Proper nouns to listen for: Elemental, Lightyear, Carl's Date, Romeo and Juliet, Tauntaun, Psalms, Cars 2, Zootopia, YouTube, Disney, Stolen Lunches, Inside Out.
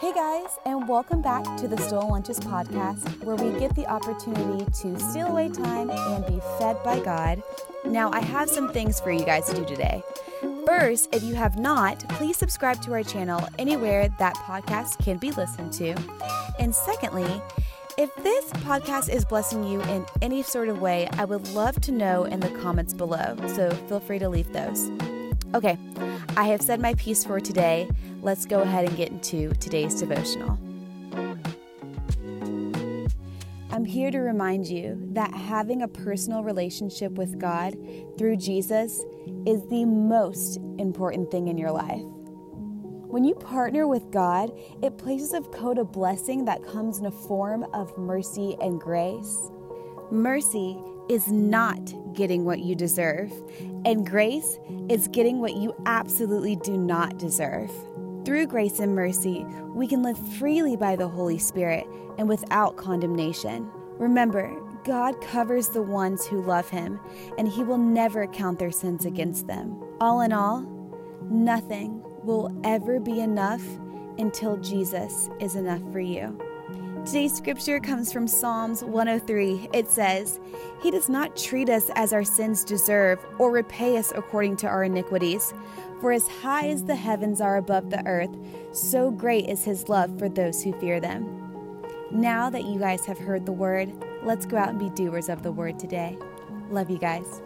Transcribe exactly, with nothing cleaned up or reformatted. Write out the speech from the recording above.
Hey guys, and welcome back to the Stolen Lunches podcast, where we get the opportunity to steal away time and be fed by God. Now, I have some things for you guys to do today. First, if you have not, please subscribe to our channel anywhere that podcast can be listened to. And secondly, if this podcast is blessing you in any sort of way, I would love to know in the comments below, so feel free to leave those. Okay, I have said my piece for today. Let's go ahead and get into today's devotional. I'm here to remind you that having a personal relationship with God through Jesus is the most important thing in your life. When you partner with God, it places a coat of blessing that comes in a form of mercy and grace. Mercy is not getting what you deserve, and grace is getting what you absolutely do not deserve. Through grace and mercy, we can live freely by the Holy Spirit and without condemnation. Remember, God covers the ones who love Him, and He will never count their sins against them. All in all, nothing will ever be enough until Jesus is enough for you. Today's scripture comes from Psalms one oh three. It says, "He does not treat us as our sins deserve or repay us according to our iniquities. For as high as the heavens are above the earth, so great is His love for those who fear them." Now that you guys have heard the word, let's go out and be doers of the word today. Love you guys.